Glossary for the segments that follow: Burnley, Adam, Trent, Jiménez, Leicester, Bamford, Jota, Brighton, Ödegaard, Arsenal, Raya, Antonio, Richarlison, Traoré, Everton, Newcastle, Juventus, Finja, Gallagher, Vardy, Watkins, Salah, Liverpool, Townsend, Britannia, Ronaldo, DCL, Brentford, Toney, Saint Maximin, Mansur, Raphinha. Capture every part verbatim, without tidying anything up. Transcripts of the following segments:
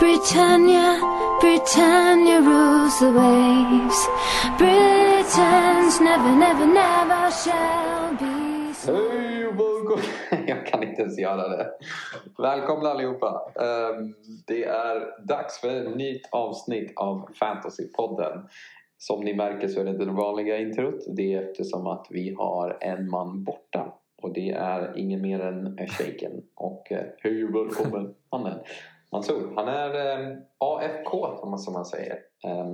Britannia, Britannia rules the waves. Britain's never, never, never shall be. Hej och välkomna. Jag kan inte ens göra det. Välkomna allihopa. Det är dags för ett nytt avsnitt av Fantasypodden. Som ni märker så är det inte det vanliga introt. Det är eftersom att vi har en man borta. Och det är ingen mer än Shaken. Och hej och välkommen han är. Mansour, han är eh, A F K som man säger. Eh,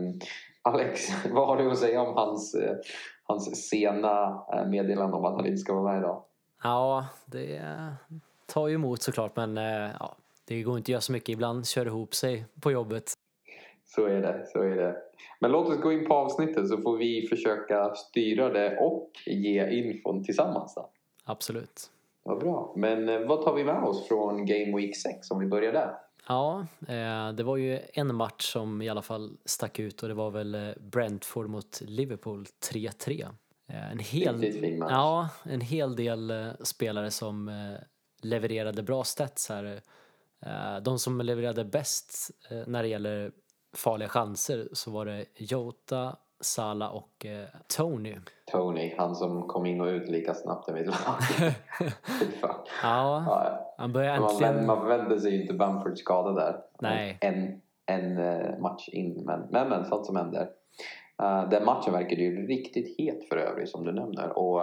Alex, vad har du att säga om hans, eh, hans sena eh, meddelande om att han inte ska vara med idag? Ja, det tar ju emot såklart. Men eh, ja, det går inte att göra så mycket. Ibland kör ihop sig på jobbet. Så är det, så är det. Men låt oss gå in på avsnittet så får vi försöka styra det och ge infon tillsammans då. Absolut. Vad bra. Men eh, vad tar vi med oss från Game Week sex om vi börjar där? Ja, det var ju en match som i alla fall stack ut och det var väl Brentford mot Liverpool tre tre. En hel, ja, en hel del spelare som levererade bra stats här. De som levererade bäst när det gäller farliga chanser så var det Jota, Salah och Tony. Tony, han som kom in och ut lika snabbt i mitt lag. ja, ja, han började äntligen... Man, man vände sig ju inte Bamford skada där. Nej. En, en match in, men, men, men sånt som händer. Uh, den matchen verkade ju riktigt het för övrigt som du nämner. Och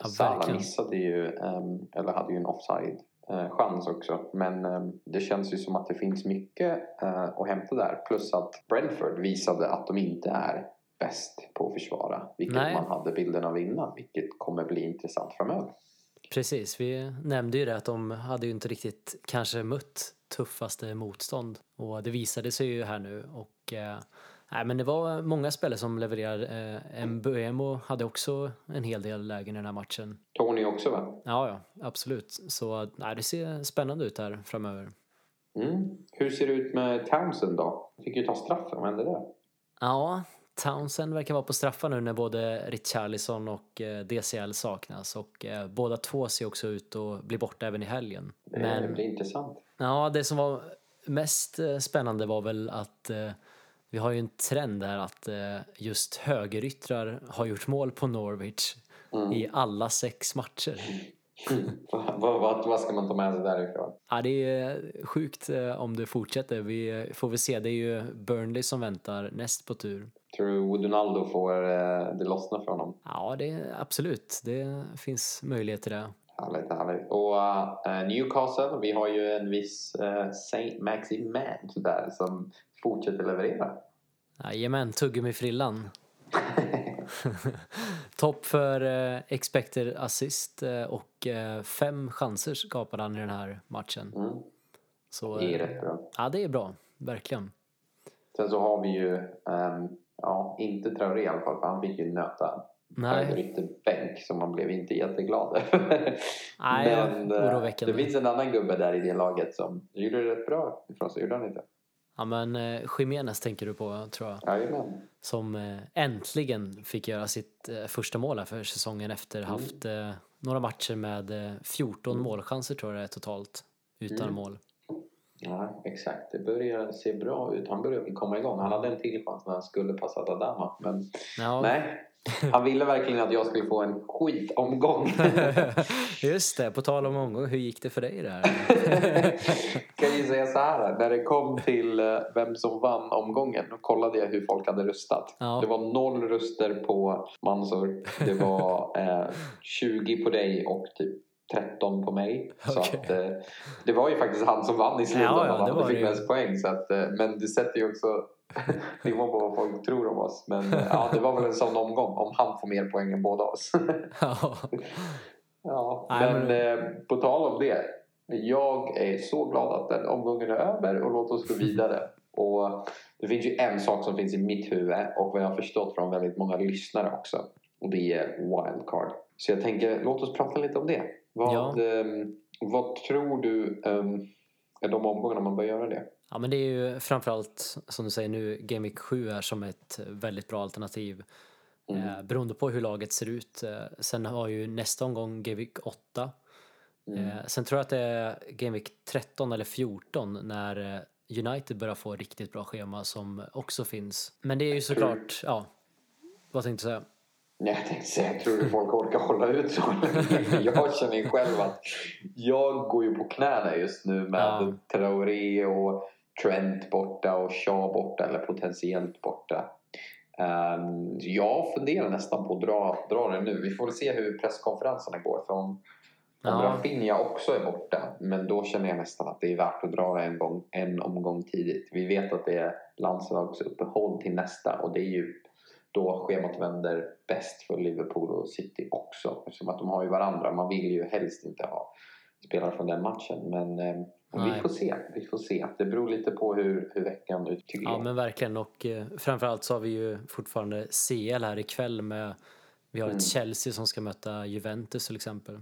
ja, Salah missade ju, um, eller hade ju en offside uh, chans också. Men um, det känns ju som att det finns mycket uh, att hämta där. Plus att Brentford visade att de inte är bäst på att försvara, vilket Nej. man hade bilden av innan, vilket kommer bli intressant framöver. Precis, vi nämnde ju det att de hade ju inte riktigt kanske mött tuffaste motstånd och det visade sig ju här nu och eh, nej, men det var många spelare som levererade. eh, M B M O hade också en hel del lägen i den här matchen. Tony också va? Ja, ja, absolut. Så nej, det ser spännande ut här framöver. Mm. Hur ser det ut med Townsend då? Fick ju ta straff, vad hände där? Ja, Townsend verkar vara på straffar nu när både Richarlison och D C L saknas och båda två ser också ut att bli borta även i helgen. Men, det blir intressant. Ja, det som var mest spännande var väl att eh, vi har ju en trend här att eh, just högeryttrar har gjort mål på Norwich mm. i alla sex matcher. vad, vad, vad ska man ta med sig därifrån? Ja, det är sjukt om det fortsätter. Vi får vi se, det är ju Burnley som väntar näst på tur. Tror du Ronaldo får eh, det lossna från honom? Ja, det, absolut. Det finns möjlighet till det. Härligt, härligt. Och uh, Newcastle, vi har ju en viss uh, Saint Maximin där som fortsätter leverera. Jajamän, tugga med frillan. Topp för uh, expected assist uh, och uh, fem chanser skapade han i den här matchen. Mm. Så, uh, det är rätt bra. Ja, det är bra. Verkligen. Sen så har vi ju... Um, Ja, inte Traoré i alla fall, för han fick ju nöta en riktig bänk som man blev inte jätteglad över. Men det finns en annan gubbe där i det laget som gjorde det rätt bra ifrån sig, gjorde han inte. Ja, men Jiménez tänker du på, tror jag. Jajamän. Som äntligen fick göra sitt första mål här för säsongen efter mm. haft några matcher med fjorton mm. målchanser tror jag det är totalt, utan mm. mål. Ja, exakt. Det börjar se bra ut. Han börjar komma igång. Han hade en till chans när han skulle passa Adam. Men ja. nej, han ville verkligen att jag skulle få en skitomgång. Just det, på tal om omgång. Hur gick det för dig där? Kan ju säga så här. När det kom till vem som vann omgången, då kollade jag hur folk hade röstat. Ja. Det var noll röster på Mansur. Det var eh, tjugo på dig och typ tretton på mig. Okay. Så att, eh, det var ju faktiskt han som vann i slutändan. Ja, ja, han fick mest poäng. Så att, eh, men det sätter ju också nivån på vad folk tror om oss. Men eh, ja, det var väl en sån omgång. Om han får mer poäng än båda oss. ja. ja, men eh, på tal om det. Jag är så glad att den omgången är över. Och låt oss gå vidare. Och det finns ju en sak som finns i mitt huvud. Och vad jag har förstått från väldigt många lyssnare också. Och det är wildcard. Så jag tänker, låt oss prata lite om det. Vad, ja. um, vad tror du um, är de omgångarna man bör göra det? Ja, men det är ju framförallt som du säger nu Game Week sju är som ett väldigt bra alternativ mm. eh, beroende på hur laget ser ut. Eh, sen har ju nästa omgång Game Week åtta. Mm. Eh, sen tror jag att det är Game Week tretton eller fjorton när United börjar få riktigt bra schema som också finns. Men det är ju såklart, ja, vad tänkte du säga? Nej, jag tänkte säga, tror du folk orkar hålla ut så? Jag känner ju själv att jag går ju på knäna just nu med ja. Traoré och Trent borta och Shaw borta eller potentiellt borta. Um, jag funderar nästan på att dra, dra det nu. Vi får se hur presskonferenserna går, för om ja. Finja också är borta, men då känner jag nästan att det är värt att dra det en, gång, en omgång tidigt. Vi vet att det är landslagsuppehåll till nästa, och det är ju då schemat vänder bäst för Liverpool och City också, eftersom att de har ju varandra. Man vill ju helst inte ha spelare från den matchen, men eh, vi får se, vi får se. Det beror lite på hur, hur veckan ut tycker jag. Ja men verkligen, och eh, framförallt så har vi ju fortfarande C L här ikväll med, vi har ett mm. Chelsea som ska möta Juventus till exempel.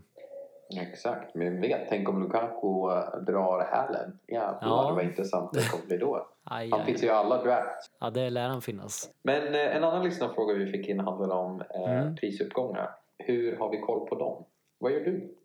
Exakt, men vet, tänk om Lukaku drar hälen. Ja, ja. Det var intressant det kommer bli då. Aj, han aj, finns aj. ju alla draft. Ja, det lär han finnas. Men eh, en annan lyssnarfråga vi fick in handlade om eh, mm. prisuppgångar. Hur har vi koll på dem? Vad gör du?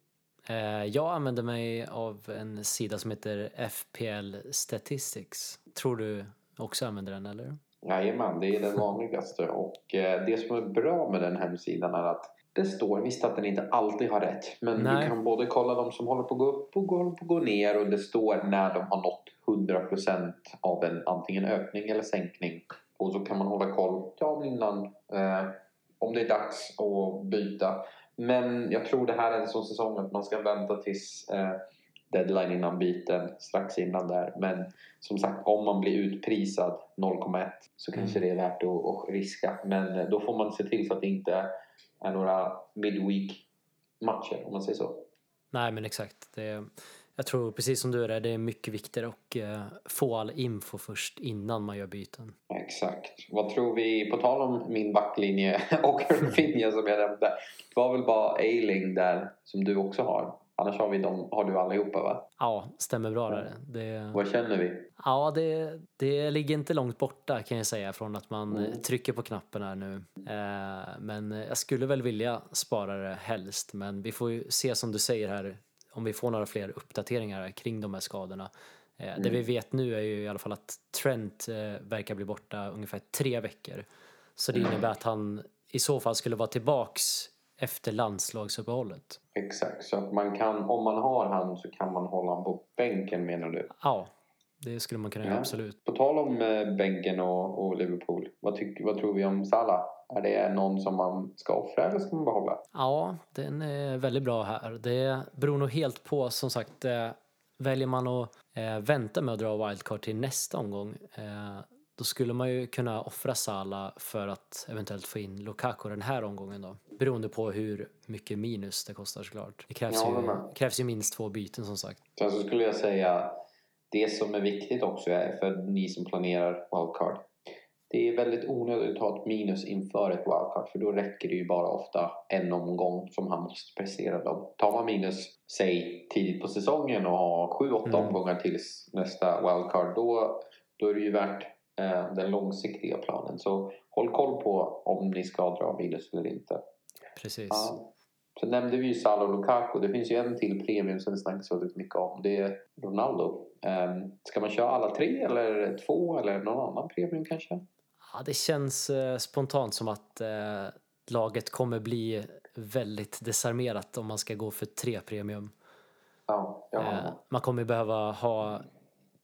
Eh, jag använder mig av en sida som heter F P L Statistics. Tror du också använder den, eller? Jajamän, det är den vanligaste. Och eh, det som är bra med den hemsidan är att det står visst att den inte alltid har rätt. Men Nej. du kan både kolla de som håller på att gå upp och håller på att gå ner. Och det står när de har nått hundra procent av en antingen ökning eller sänkning. Och så kan man hålla koll ja, innan eh, om det är dags att byta. Men jag tror det här är en sån säsong att man ska vänta tills eh, deadline innan byten. Strax innan där. Men som sagt, om man blir utprisad noll komma ett så mm. kanske det är värt att, att riska. Men eh, då får man se till så att det inte är några midweek-matcher, om man säger så. Nej, men exakt. Det är, jag tror, precis som du är, det är mycket viktigare att eh, få all info först innan man gör byten. Exakt. Vad tror vi, på tal om min backlinje och Finja som jag nämnde, det var väl bara Eiling där, som du också har. Annars har vi dem, har du allihopa, va? Ja, stämmer bra där. Det, vad känner vi? Ja, det, det ligger inte långt borta kan jag säga från att man mm. trycker på knappen här nu. Eh, men jag skulle väl vilja spara det helst. Men vi får ju se, som du säger här, om vi får några fler uppdateringar kring de här skadorna. Eh, mm. Det vi vet nu är ju i alla fall att Trent eh, verkar bli borta ungefär tre veckor. Så det mm. innebär att han i så fall skulle vara tillbaks efter landslagsuppehållet. Exakt, så att man kan, om man har han så kan man hålla han på bänken, menar du? Ja, det skulle man kunna ja. göra, absolut. På tal om bänken och, och Liverpool, vad, tyck, vad tror vi om Salah? Är det någon som man ska offra eller ska man behålla? Ja, den är väldigt bra här. Det beror nog helt på, som sagt, väljer man att eh, vänta med att dra wildcard till nästa omgång, eh, då skulle man ju kunna offra Salah för att eventuellt få in Lukaku den här omgången då. Beroende på hur mycket minus det kostar såklart. Det krävs, ja, ju, krävs ju minst två byten som sagt. Sen så skulle jag säga, det som är viktigt också är för ni som planerar wildcard. Det är väldigt onödigt att ta ett minus inför ett wildcard. För då räcker det ju bara ofta en omgång som han måste prestera dem. Tar man minus, säg tidigt på säsongen och har sju åtta mm. omgångar tills nästa wildcard. Då, då är det ju värt den långsiktiga planen. Så håll koll på om ni ska dra minus eller inte. Precis. Ja. Så nämnde vi ju Salah och Lukaku. Det finns ju en till premium som vi snackas väldigt mycket om. Det är Ronaldo. Ska man köra alla tre eller två eller någon annan premium kanske? Ja, det känns spontant som att laget kommer bli väldigt desarmerat om man ska gå för tre premium. Ja, ja. Man kommer behöva ha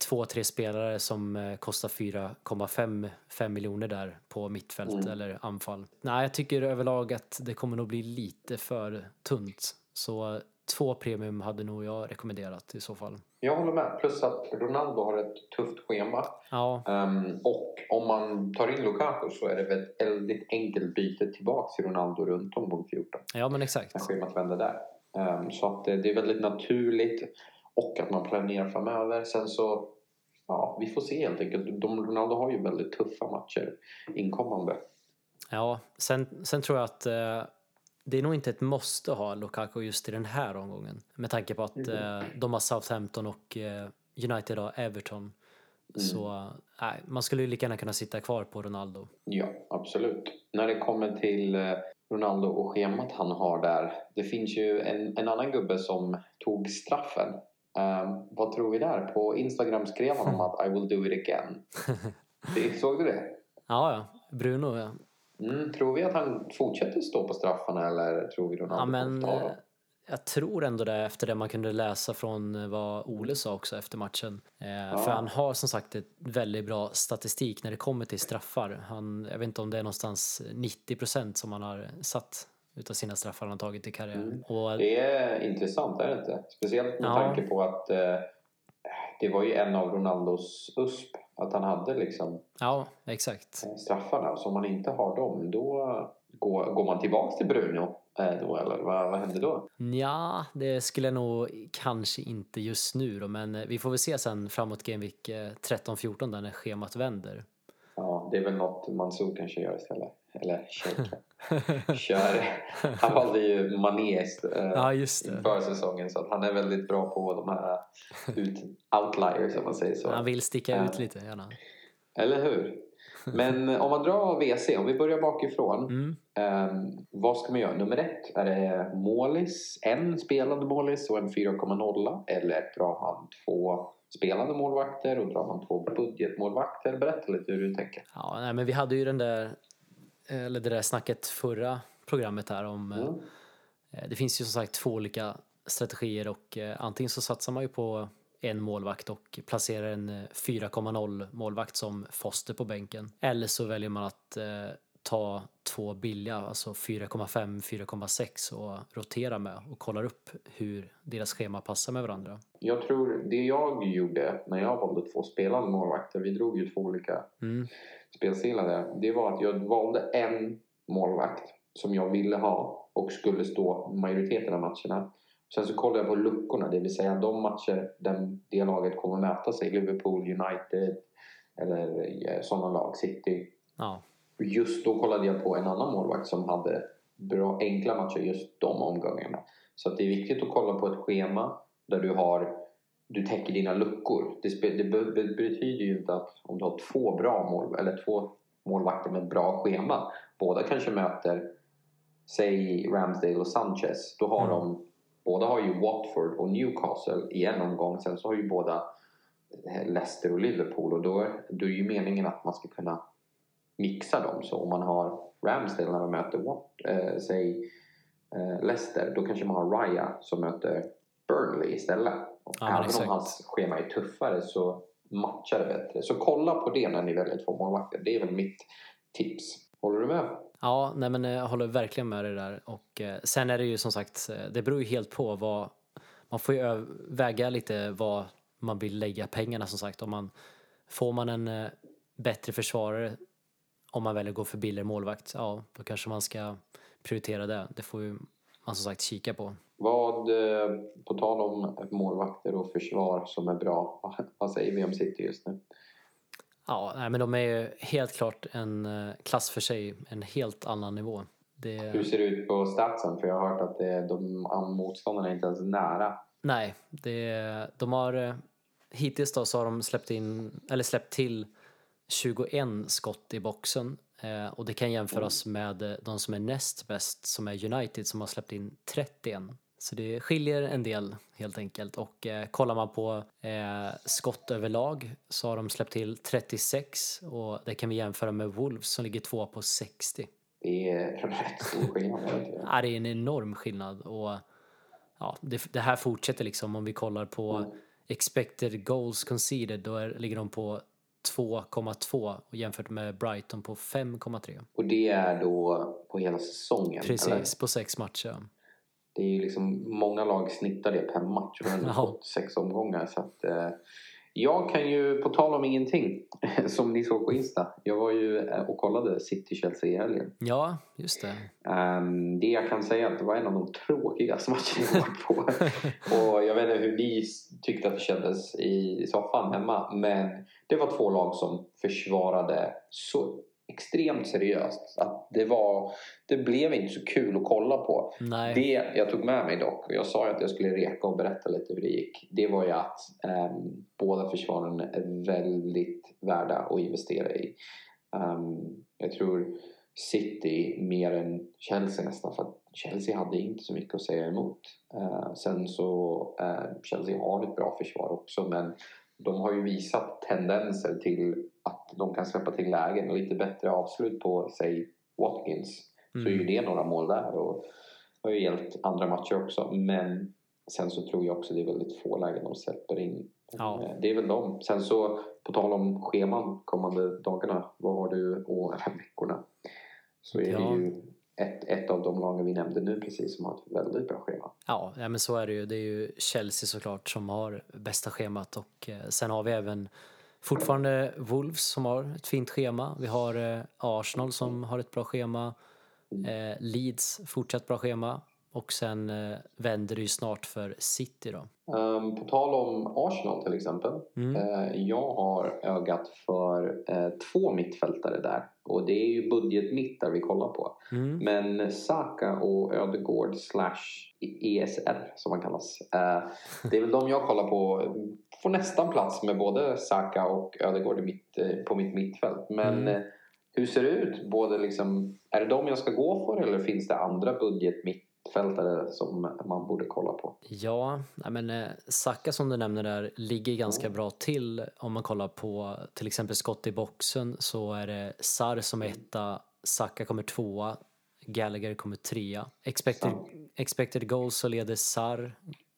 två, tre spelare som kostar fyra komma fem miljoner där på mittfält mm. eller anfall. Nej, jag tycker överlag att det kommer nog bli lite för tunt. Så två premium hade nog jag rekommenderat i så fall. Jag håller med. Plus att Ronaldo har ett tufft schema. Ja. Um, och om man tar in Lukaku så är det väl ett väldigt enkelt byte tillbaka till Ronaldo runt omgång fjorton. Ja, men exakt. När schemat vänder där. Um, så att det, det är väldigt naturligt. Och att man planerar framöver. Sen så, ja, vi får se helt enkelt. De, Ronaldo har ju väldigt tuffa matcher inkommande. Ja, sen, sen tror jag att eh, det är nog inte ett måste ha Lukaku just i den här omgången. Med tanke på att mm. eh, de har Southampton och eh, United och Everton. Mm. Så eh, man skulle ju lika gärna kunna sitta kvar på Ronaldo. Ja, absolut. När det kommer till Eh, Ronaldo och schemat han har där. Det finns ju en, en annan gubbe som tog straffen Um, vad tror vi där? På Instagram skrev han om att I will do it again. Det, såg du det? Ja, ja. Bruno, ja. Mm, tror vi att han fortsätter stå på straffarna eller tror vi Ronaldo? Ja, men jag tror ändå det efter det man kunde läsa från vad Ole sa också efter matchen. Eh, ja. För han har som sagt ett väldigt bra statistik när det kommer till straffar. Han, jag vet inte om det är någonstans nittio procent som han har satt utav sina straffar han har tagit i karriären. Mm. Och det är intressant, är det inte? Speciellt med ja. tanke på att eh, det var ju en av Ronaldos U S P att han hade liksom ja, exakt. straffarna. Så om man inte har dem, då går, går man tillbaka till Bruno. Då, eller vad, vad hände då? Ja, det skulle jag nog kanske inte just nu då, men vi får väl se sen framåt Gameweek tretton fjorton där när schemat vänder. Ja, det är väl något Mansour kanske gör istället. Eller kör. Han valde ju Manest eh, ja, just det. Inför säsongen, så att han är väldigt bra på de här ut, outliers om man säger så. Han vill sticka eh. ut lite gärna. Eller hur? Men om man drar V C, om vi börjar bakifrån, mm. eh, vad ska man göra? Nummer ett, är det målis, en spelande målis och en fyra komma noll? Eller drar han två spelande målvakter och drar han två budgetmålvakter? Berätta lite hur du tänker. Ja, nej, men vi hade ju den där, eller det där snacket förra programmet här om, mm. eh, det finns ju som sagt två olika strategier och eh, antingen så satsar man ju på en målvakt och placerar en fyra komma noll målvakt som Foster på bänken. Eller så väljer man att eh, ta två billiga, alltså fyra komma fem, fyra komma sex och rotera med och kollar upp hur deras schema passar med varandra. Jag tror det jag gjorde när jag valde två spelande målvakter, vi drog ju två olika mm. spelstilar där, det var att jag valde en målvakt som jag ville ha och skulle stå majoriteten av matcherna. Sen så kollar jag på luckorna, det vill säga de matcher där det laget kommer möta sig. Liverpool, United eller sådana lag, City. Ja. Just då kollade jag på en annan målvakt som hade bra enkla matcher just de omgångarna. Så att det är viktigt att kolla på ett schema där du har, du täcker dina luckor. Det, spe, det betyder ju inte att om du har två bra mål, eller två målvakter med bra schema. Båda kanske möter, säg Ramsdale och Sanchez. Då har mm. de... Båda har ju Watford och Newcastle i en omgång. Sen så har ju båda Leicester och Liverpool. Och då, då är ju meningen att man ska kunna mixa dem. Så om man har Ramsdale när man möter Wat, eh, säg, eh, Leicester. Då kanske man har Raya som möter Burnley istället. Och ja, även exakt. Om hans schema är tuffare så matchar det bättre. Så kolla på det när ni väljer två målvakter. Det är väl mitt tips. Håller du med? Ja, nej men jag håller verkligen med det där. Och eh, sen är det ju som sagt, det beror ju helt på vad, man får ju väga lite vad man vill lägga pengarna som sagt. Om man, får man en eh, bättre försvarare om man väljer att gå för billigare målvakt, ja då kanske man ska prioritera det. Det får ju man som sagt kika på. Vad, eh, på tal om målvakter och försvar som är bra, vad säger vi om City just nu? Ja, nej, men de är ju helt klart en klass för sig, en helt annan nivå. Det... Hur ser det ut på statsen? För jag har hört att det, de motståndarna är inte ens nära. Nej, det, de har hittills då så har de släppt in eller släppt till tjugoett skott i boxen och det kan jämföras mm. med de som är näst bäst som är United som har släppt in trettioett. Så det skiljer en del helt enkelt. Och eh, kollar man på eh, skott överlag så har de släppt till trettiosex. Och det kan vi jämföra med Wolves som ligger två på sextio. Det är en rätt stor skillnad. Ja, det är en enorm skillnad. Och ja, det, det här fortsätter liksom. Om vi kollar på mm. expected goals conceded då är, ligger de på två komma två och jämfört med Brighton på fem komma tre. Och det är då på hela säsongen? Precis, eller? På sex matcher. Det är ju liksom många lag snittar det per match och har no. fått sex omgångar så att eh, jag kan ju på tal om ingenting som ni såg på Insta. Jag var ju eh, och kollade City Chelsea i helgen. Ja, just det. Um, det jag kan säga att det var en av de tråkigaste matcherna jag varit på. Och jag vet inte hur ni tyckte att det kändes i soffan hemma, men det var två lag som försvarade så extremt seriöst att det var, det blev inte så kul att kolla på. Nej. Det jag tog med mig dock, och jag sa ju att jag skulle reka och berätta lite hur det gick, det var ju att eh, båda försvaren är väldigt värda att investera i. um, jag tror City mer än Chelsea nästan, för att Chelsea hade inte så mycket att säga emot. Eh, sen så eh, Chelsea har ett bra försvar också, men de har ju visat tendenser till att de kan släppa till lägen och lite bättre avslut på sig Watkins. Mm. Så är ju det några mål där, och det har ju gällt andra matcher också, men sen så tror jag också det är väldigt få lägen de släpper in. Ja. Det är väl dem. Sen så på tal om scheman kommande dagarna, vad har du och fem veckorna? Så är ja. det ju ett, ett av de lagen vi nämnde nu precis som har ett väldigt bra schema. Ja, men så är det ju. Det är ju Chelsea såklart som har bästa schemat, och sen har vi även fortfarande Wolves som har ett fint schema. Vi har Arsenal som har ett bra schema. Mm. Leeds fortsatt bra schema. Och sen eh, vänder det ju snart för City då. Um, på tal om Arsenal till exempel. Mm. Eh, jag har ögat för eh, två mittfältare där. Och det är ju budgetmittar vi kollar på. Mm. Men Saka och Ödegaard slash E S R som man kallas. Eh, det är väl de jag kollar på. Får nästan plats med både Saka och Ödegaard i mitt, eh, på mitt mittfält. Men... Mm. Hur ser det ut? Både liksom, är det de jag ska gå för, eller finns det andra budgetmittfältare som man borde kolla på? Ja, men Saka som du nämner där ligger ganska mm. bra till. Om man kollar på till exempel skott i boxen så är det Sarr som är etta, Saka kommer tvåa, Gallagher kommer trea. Expected, expected goals så leder Sarr,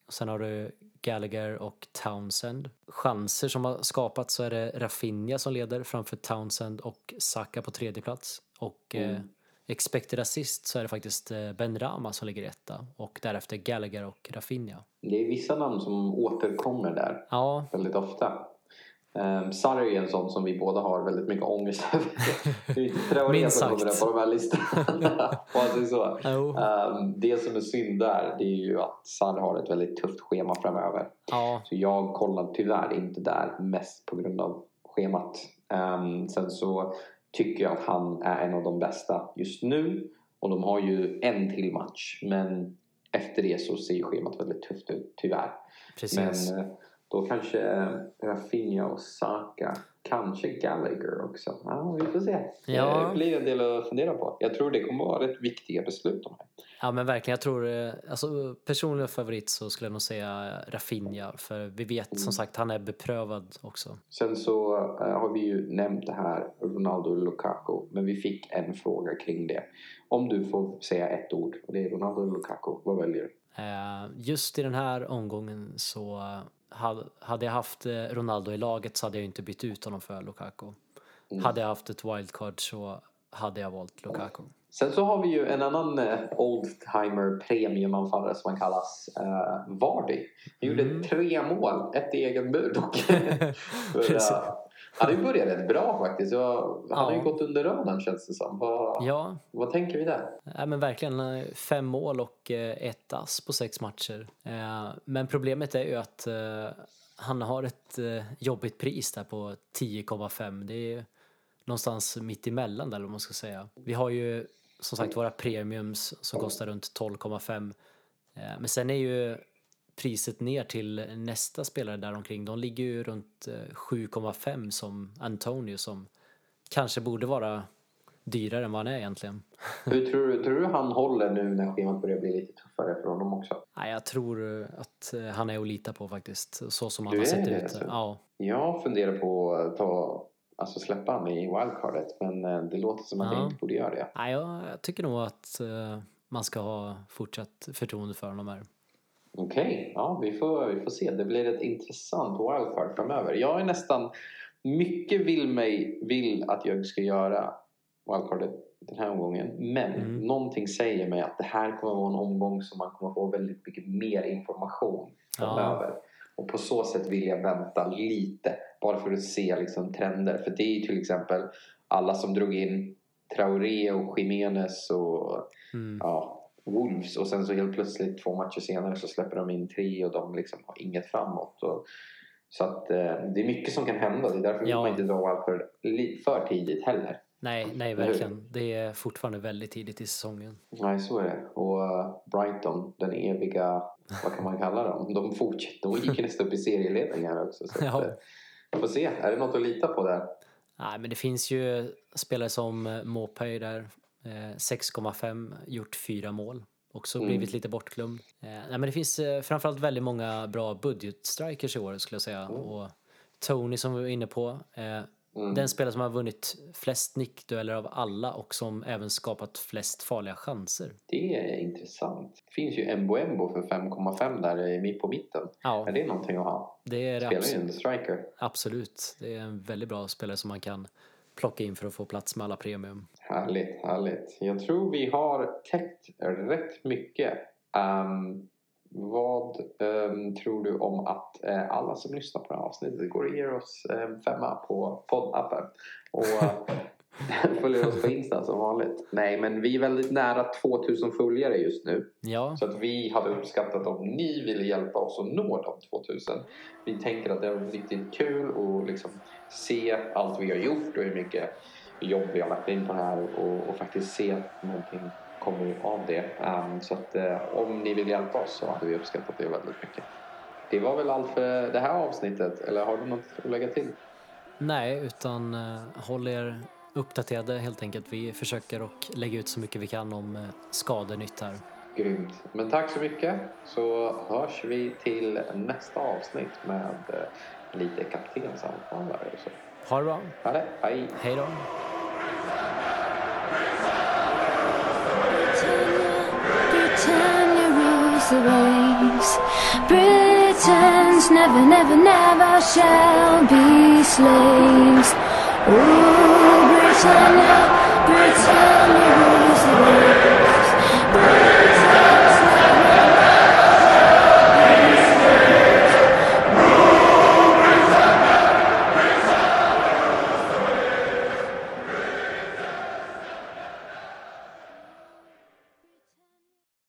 sen har du Gallagher och Townsend. Chanser som har skapats så är det Raphinha som leder framför Townsend och Saka på tredje plats. Och mm. eh, expected assist så är det faktiskt Ben Rama som ligger etta och därefter Gallagher och Raphinha. Det är vissa namn som återkommer där ja. väldigt ofta. Um, Sarr är en sån som vi båda har väldigt mycket ångest över. Det är ju Traoré som kommer där på de här listorna. alltså så. Um, det som är synd där, det är ju att Sarr har ett väldigt tufft schema framöver. Ja. Så jag kollar tyvärr inte där mest på grund av schemat. Um, sen så tycker jag att han är en av de bästa just nu. Och de har ju en till match. Men efter det så ser schemat väldigt tufft ut, tyvärr. Precis. Men, då kanske Raphinha och Saka, kanske Gallagher också. Ja, vi får se. Ja. Det blir en del att fundera på. Jag tror det kommer vara rätt viktiga beslut om det. Ja, men verkligen. Jag tror, alltså, personliga favorit så skulle jag nog säga Raphinha. För vi vet mm. som sagt, han är beprövad också. Sen så äh, har vi ju nämnt det här Ronaldo och Lukaku. Men vi fick en fråga kring det. Om du får säga ett ord, och det är Ronaldo och Lukaku, vad väljer du? Äh, just i den här omgången så... Hade jag haft Ronaldo i laget så hade jag inte bytt ut honom för Lukaku. Mm. Hade jag haft ett wildcard så hade jag valt Lukaku. Mm. Sen så har vi ju en annan oldtimer premiumanfallare som man kallas, uh, Vardy. Han gjorde mm. tre mål, ett i egen bur dock. för, uh, han har ju börjat rätt bra faktiskt. Han ja. har ju gått under radarn känns det som. Vad, ja. vad tänker vi där? Ja, men verkligen fem mål och ett ass på sex matcher. Men problemet är ju att han har ett jobbigt pris där på tio komma fem. Det är ju någonstans mitt emellan där om man ska säga. Vi har ju som sagt våra premiums som kostar runt tolv komma fem. Men sen är ju... priset ner till nästa spelare där omkring. De ligger ju runt sju komma fem som Antonio som kanske borde vara dyrare än vad han är egentligen. Hur tror du, tror du han håller nu när schemat börjar bli lite tuffare för honom också? Nej, jag tror att han är att lita på faktiskt. Så som han har sett ut. Alltså. Ja. Jag funderar på att ta, alltså släppa han i wildcardet, men det låter som att ja. jag inte borde göra det. Nej, jag, jag tycker nog att man ska ha fortsatt förtroende för honom här. Okej, okay. ja, vi får, vi får se. Det blir ett intressant wildcard framöver. Jag är nästan... Mycket vill mig vill att jag ska göra wildcardet den här omgången. Men mm. någonting säger mig att det här kommer vara en omgång som man kommer få väldigt mycket mer information framöver. Ja. Och på så sätt vill jag vänta lite. Bara för att se liksom trender. För det är ju till exempel alla som drog in Traoré och Jiménez och... Mm. Ja, Wolves, och sen så helt plötsligt två matcher senare så släpper de in tre och de liksom har inget framåt och, så att eh, det är mycket som kan hända. Det är därför ja. vill man inte dra allt för, för tidigt heller. Nej, nej verkligen. Det är fortfarande väldigt tidigt i säsongen. Nej, så är det. Och uh, Brighton, den eviga, vad kan man kalla dem? De fortsätter, de gick nästan upp i serieledning här också. Så att, eh, vi får se, är det något att lita på där? Nej, men det finns ju spelare som Mopay där. sex komma fem, gjort fyra mål. också blivit mm. lite bortglömd. Eh, nej, men det finns eh, framförallt väldigt många bra budgetstrikers i år skulle jag säga. Mm. Och Toney som vi var inne på. Eh, mm. Den spelare som har vunnit flest nickdueller av alla och som även skapat flest farliga chanser. Det är intressant. Det finns ju Embo-Embo för fem komma fem där på mitten. Ja. Är det någonting att ha? Det är det spelar absolut. En striker. Absolut. Det är en väldigt bra spelare som man kan plocka in för att få plats med alla premium. Härligt, härligt. Jag tror vi har täckt rätt mycket. Um, vad um, tror du om att uh, alla som lyssnar på det här avsnittet går och ger oss um, femma på poddappen? Och uh, följer oss på Insta som vanligt. Nej, men vi är väldigt nära tvåtusen följare just nu. Ja. Så att vi hade uppskattat om ni ville hjälpa oss att nå de tvåtusen. Vi tänker att det är riktigt kul och liksom se allt vi har gjort och hur mycket jobb vi har lagt in på det här och, och faktiskt se att någonting kommer av det. Um, så att uh, om ni vill hjälpa oss så hade vi uppskattat det väldigt mycket. Det var väl allt för det här avsnittet, eller har du något att lägga till? Nej, utan uh, håll er uppdaterade helt enkelt. Vi försöker och lägga ut så mycket vi kan om uh, skadenytt här. Grymt. Men tack så mycket, så hörs vi till nästa avsnitt med uh, lite kaptensamtal. Ha det bra. Ha det. Hej. Hej då. Britannia rules the waves. Britain's never, never, never shall be slaves. Oh, Britannia, Britannia rules the waves. Britannia.